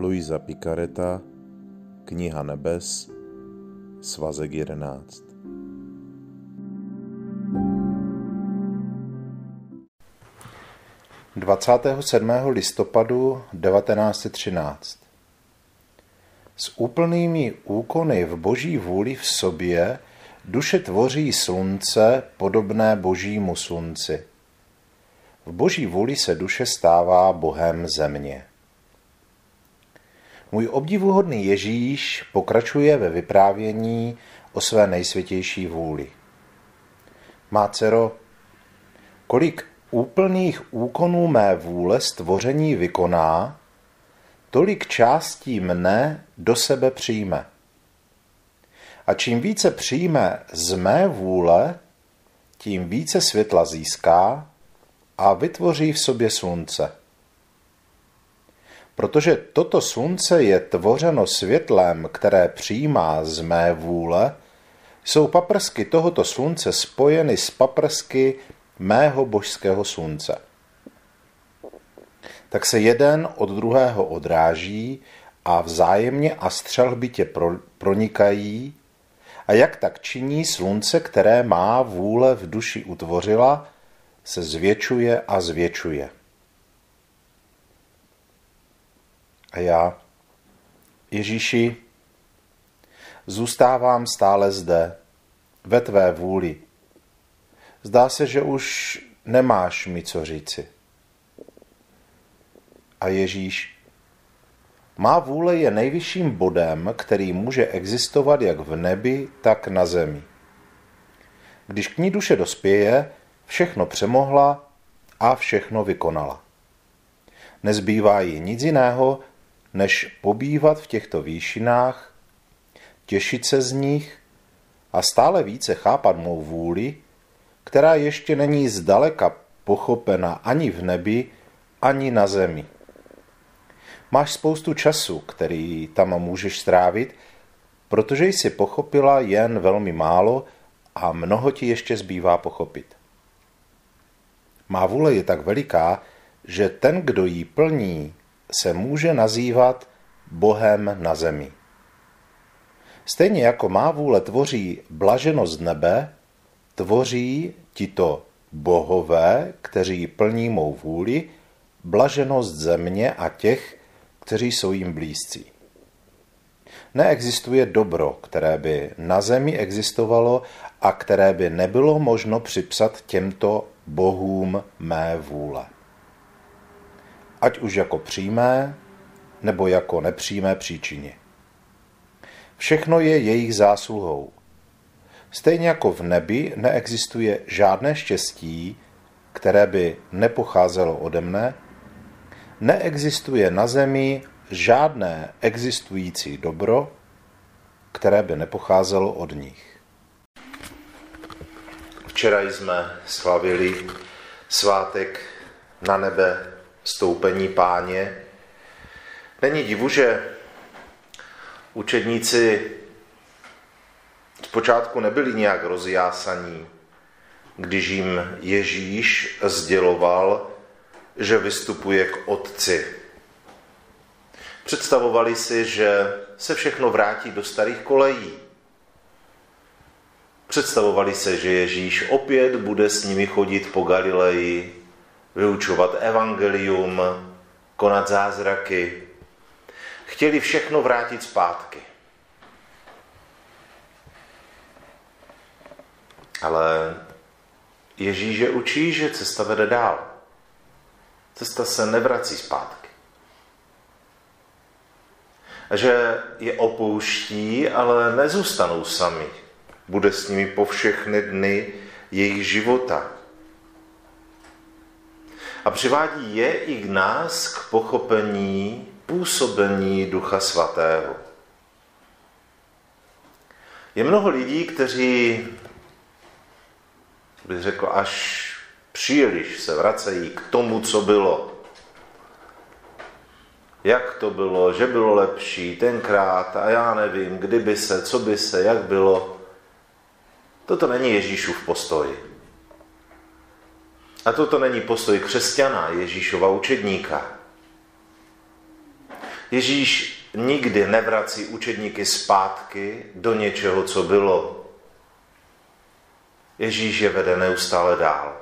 Luisa Picareta, Kniha nebes, Svazek 11. – 27. listopadu 1913. S úplnými úkony v Boží vůli v sobě duše tvoří slunce podobné Božímu slunci. V Boží vůli se duše stává Bohem země. Můj obdivuhodný Ježíš pokračuje ve vyprávění o své nejsvětější vůli. Má dcero, kolik úplných úkonů mé vůle stvoření vykoná, tolik částí mne do sebe přijme. A čím více přijme z mé vůle, tím více světla získá a vytvoří v sobě slunce. Protože toto slunce je tvořeno světlem, které přijímá z mé vůle, jsou paprsky tohoto slunce spojeny s paprsky mého božského slunce. Tak se jeden od druhého odráží a vzájemně a střelbitě pronikají, a jak tak činí slunce, které má vůle v duši utvořila, se zvětšuje a zvětšuje. A já, Ježíši, zůstávám stále zde, ve tvé vůli. Zdá se, že už nemáš mi co říci. A Ježíš, má vůle je nejvyšším bodem, který může existovat jak v nebi, tak na zemi. Když k ní duše dospěje, všechno přemohla a všechno vykonala. Nezbývá jí nic jiného, než pobývat v těchto výšinách, těšit se z nich a stále více chápat mou vůli, která ještě není zdaleka pochopena ani v nebi, ani na zemi. Máš spoustu času, který tam můžeš strávit, protože jsi pochopila jen velmi málo a mnoho ti ještě zbývá pochopit. Má vůle je tak veliká, že ten, kdo ji plní, se může nazývat Bohem na zemi. Stejně jako má vůle tvoří blaženost nebe, tvoří tito bohové, kteří plní mou vůli, blaženost země a těch, kteří jsou jim blízcí. Neexistuje dobro, které by na zemi existovalo a které by nebylo možno připsat těmto bohům mé vůle. Ať už jako přímé, nebo jako nepřímé příčině. Všechno je jejich zásluhou. Stejně jako v nebi neexistuje žádné štěstí, které by nepocházelo ode mne, neexistuje na zemi žádné existující dobro, které by nepocházelo od nich. Včera jsme slavili svátek na nebe vstoupení Páně. Není divu, že učedníci zpočátku nebyli nějak rozjásaní, když jim Ježíš sděloval, že vystupuje k Otci. Představovali si, že se všechno vrátí do starých kolejí. Představovali se, že Ježíš opět bude s nimi chodit po Galileji, vyučovat evangelium, konat zázraky. Chtěli všechno vrátit zpátky. Ale Ježíš je učí, že cesta vede dál. Cesta se nevrací zpátky. A že je opouští, ale nezůstanou sami. Bude s nimi po všechny dny jejich života. A přivádí je i k nás k pochopení působení Ducha Svatého. Je mnoho lidí, kteří, bych řekl, až příliš se vracejí k tomu, co bylo. Jak to bylo, že bylo lepší tenkrát a já nevím, kdyby se, co by se, jak bylo. Toto není Ježíšův postoj. A toto není postoj křesťana, Ježíšova učedníka. Ježíš nikdy nevrací učedníky zpátky do něčeho, co bylo. Ježíš je vede neustále dál.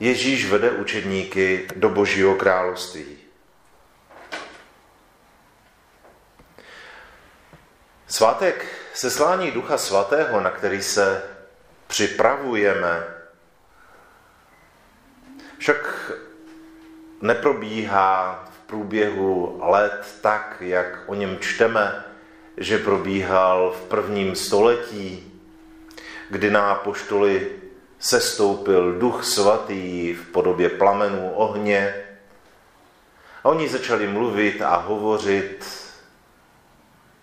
Ježíš vede učedníky do Božího království. Svátek seslání Ducha Svatého, na který se připravujeme, však neprobíhá v průběhu let tak, jak o něm čteme, že probíhal v 1. století, kdy na apoštoly sestoupil Duch Svatý v podobě plamenů ohně a oni začali mluvit a hovořit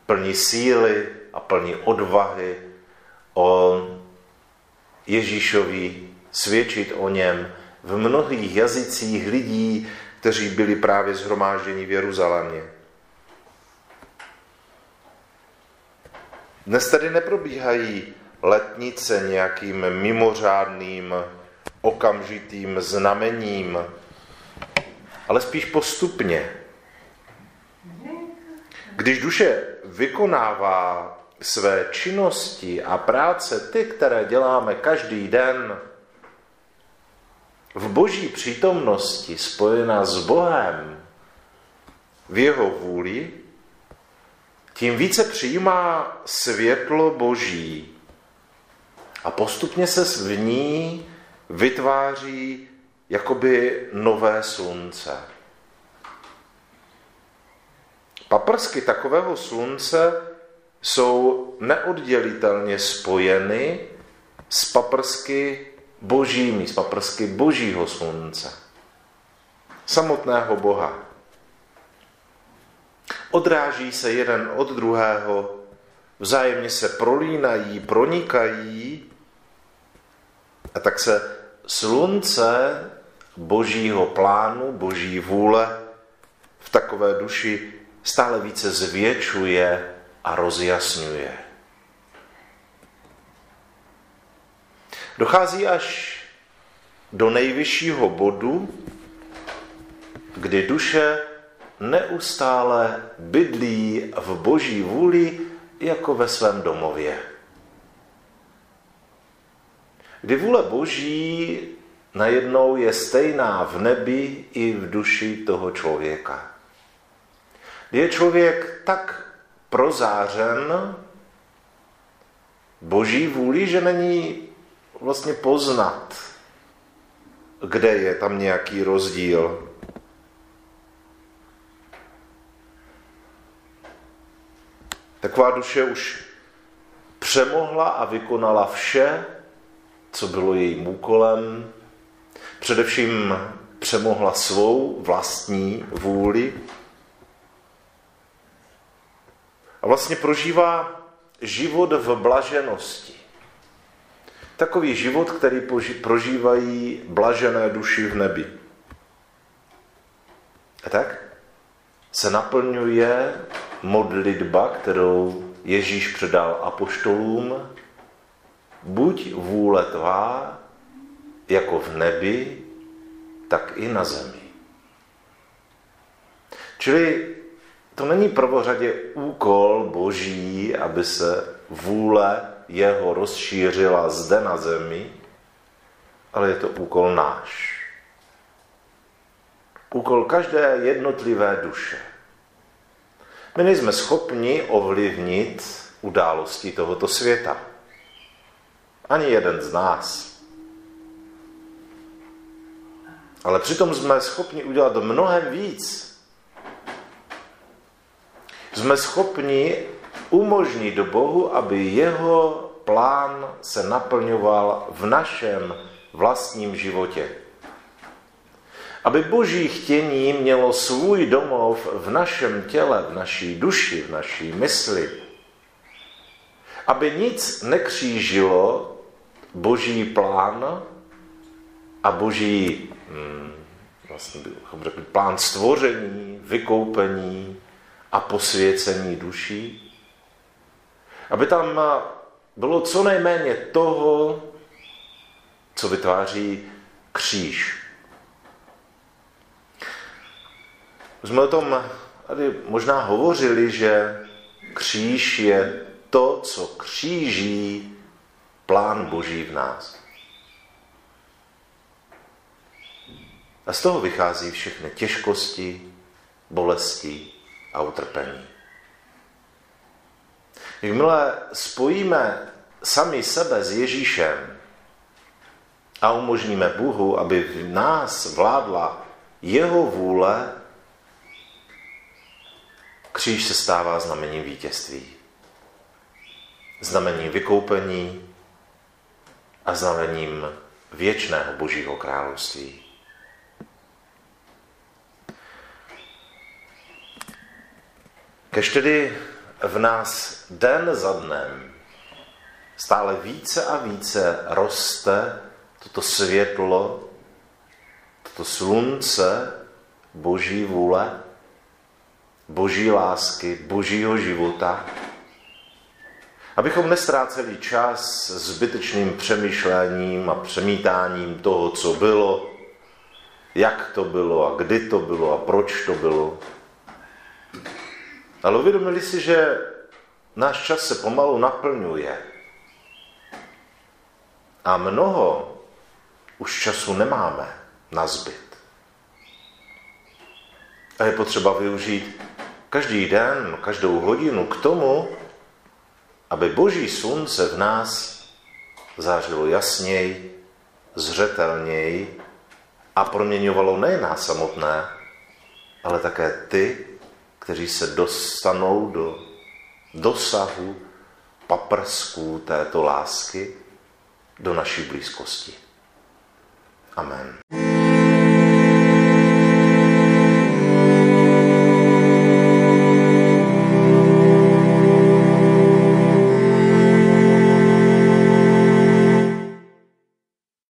plní síly a plní odvahy o Ježíšovi, svědčit o něm v mnohých jazycích lidí, kteří byli právě shromážděni v Jeruzalémě. Dnes tedy neprobíhají letnice nějakým mimořádným, okamžitým znamením, ale spíš postupně. Když duše vykonává své činnosti a práce, ty, které děláme každý den, v Boží přítomnosti spojená s Bohem, v jeho vůli, tím více přijímá světlo Boží a postupně se v ní vytváří jakoby nové slunce. Paprsky takového slunce jsou neoddělitelně spojeny s paprsky božími, s paprsky Božího slunce, samotného Boha. Odráží se jeden od druhého, vzájemně se prolínají, pronikají a tak se slunce Božího plánu, Boží vůle v takové duši stále více zvětšuje a rozjasňuje. Dochází až do nejvyššího bodu, kdy duše neustále bydlí v Boží vůli jako ve svém domově. Kdy vůle Boží najednou je stejná v nebi i v duši toho člověka. Je člověk tak prozářen Boží vůli, že není vlastně poznat, kde je tam nějaký rozdíl. Taková duše už přemohla a vykonala vše, co bylo jejím úkolem. Především přemohla svou vlastní vůli. A vlastně prožívá život v blaženosti. Takový život, který prožívají blažené duši v nebi. A tak se naplňuje modlitba, kterou Ježíš předal apoštolům. Buď vůle tvá, jako v nebi, tak i na zemi. Čili to není prvořadě úkol Boží, aby se vůle jeho rozšířila zde na zemi, ale je to úkol náš. Úkol každé jednotlivé duše. My nejsme schopni ovlivnit události tohoto světa. Ani jeden z nás. Ale přitom jsme schopni udělat mnohem víc. Jsme schopni umožnit Bohu, aby jeho plán se naplňoval v našem vlastním životě. Aby Boží chtění mělo svůj domov v našem těle, v naší duši, v naší mysli. Aby nic nekřížilo Boží plán a Boží vlastně bychom řekli, plán stvoření, vykoupení a posvěcení duší, aby tam bylo co nejméně toho, co vytváří kříž. jsme o tom tady možná hovořili, že kříž je to, co kříží plán Boží v nás. A z toho vychází všechny těžkosti, bolesti a utrpení. Jakmile spojíme sami sebe s Ježíšem a umožníme Bohu, aby v nás vládla jeho vůle, kříž se stává znamením vítězství, znamením vykoupení a znamením věčného Božího království. Kež tedy v nás den za dnem stále více a více roste toto světlo, toto slunce Boží vůle, Boží lásky, Božího života, abychom nestráceli čas zbytečným přemýšlením a přemítáním toho, co bylo, jak to bylo a kdy to bylo a proč to bylo. Ale uvědomili si, že náš čas se pomalu naplňuje a mnoho už času nemáme na zbyt. A je potřeba využít každý den, každou hodinu k tomu, aby Boží slunce v nás zářilo jasněji, zřetelněji a proměňovalo nejen nás samotné, ale také ty, kteří se dostanou do dosahu paprsků této lásky, do naší blízkosti. Amen.